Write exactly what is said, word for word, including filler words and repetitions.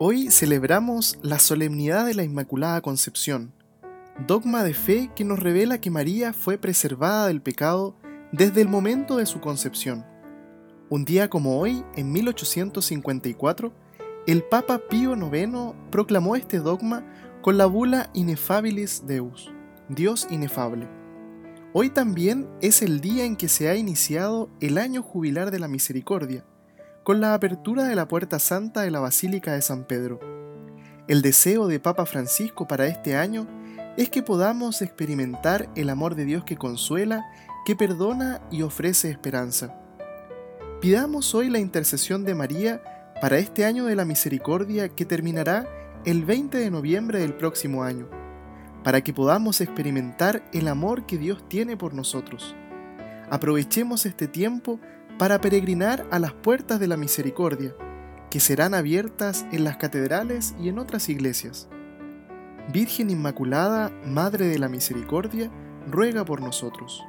Hoy celebramos la solemnidad de la Inmaculada Concepción, dogma de fe que nos revela que María fue preservada del pecado desde el momento de su concepción. Un día como hoy, en mil ochocientos cincuenta y cuatro, el Papa Pío noveno proclamó este dogma con la bula Ineffabilis Deus, Dios inefable. Hoy también es el día en que se ha iniciado el año jubilar de la misericordia, con la apertura de la Puerta Santa de la Basílica de San Pedro. El deseo de Papa Francisco para este año es que podamos experimentar el amor de Dios que consuela, que perdona y ofrece esperanza. Pidamos hoy la intercesión de María para este año de la misericordia que terminará el veinte de noviembre del próximo año, para que podamos experimentar el amor que Dios tiene por nosotros. Aprovechemos este tiempo para peregrinar a las puertas de la misericordia, que serán abiertas en las catedrales y en otras iglesias. Virgen Inmaculada, Madre de la Misericordia, ruega por nosotros.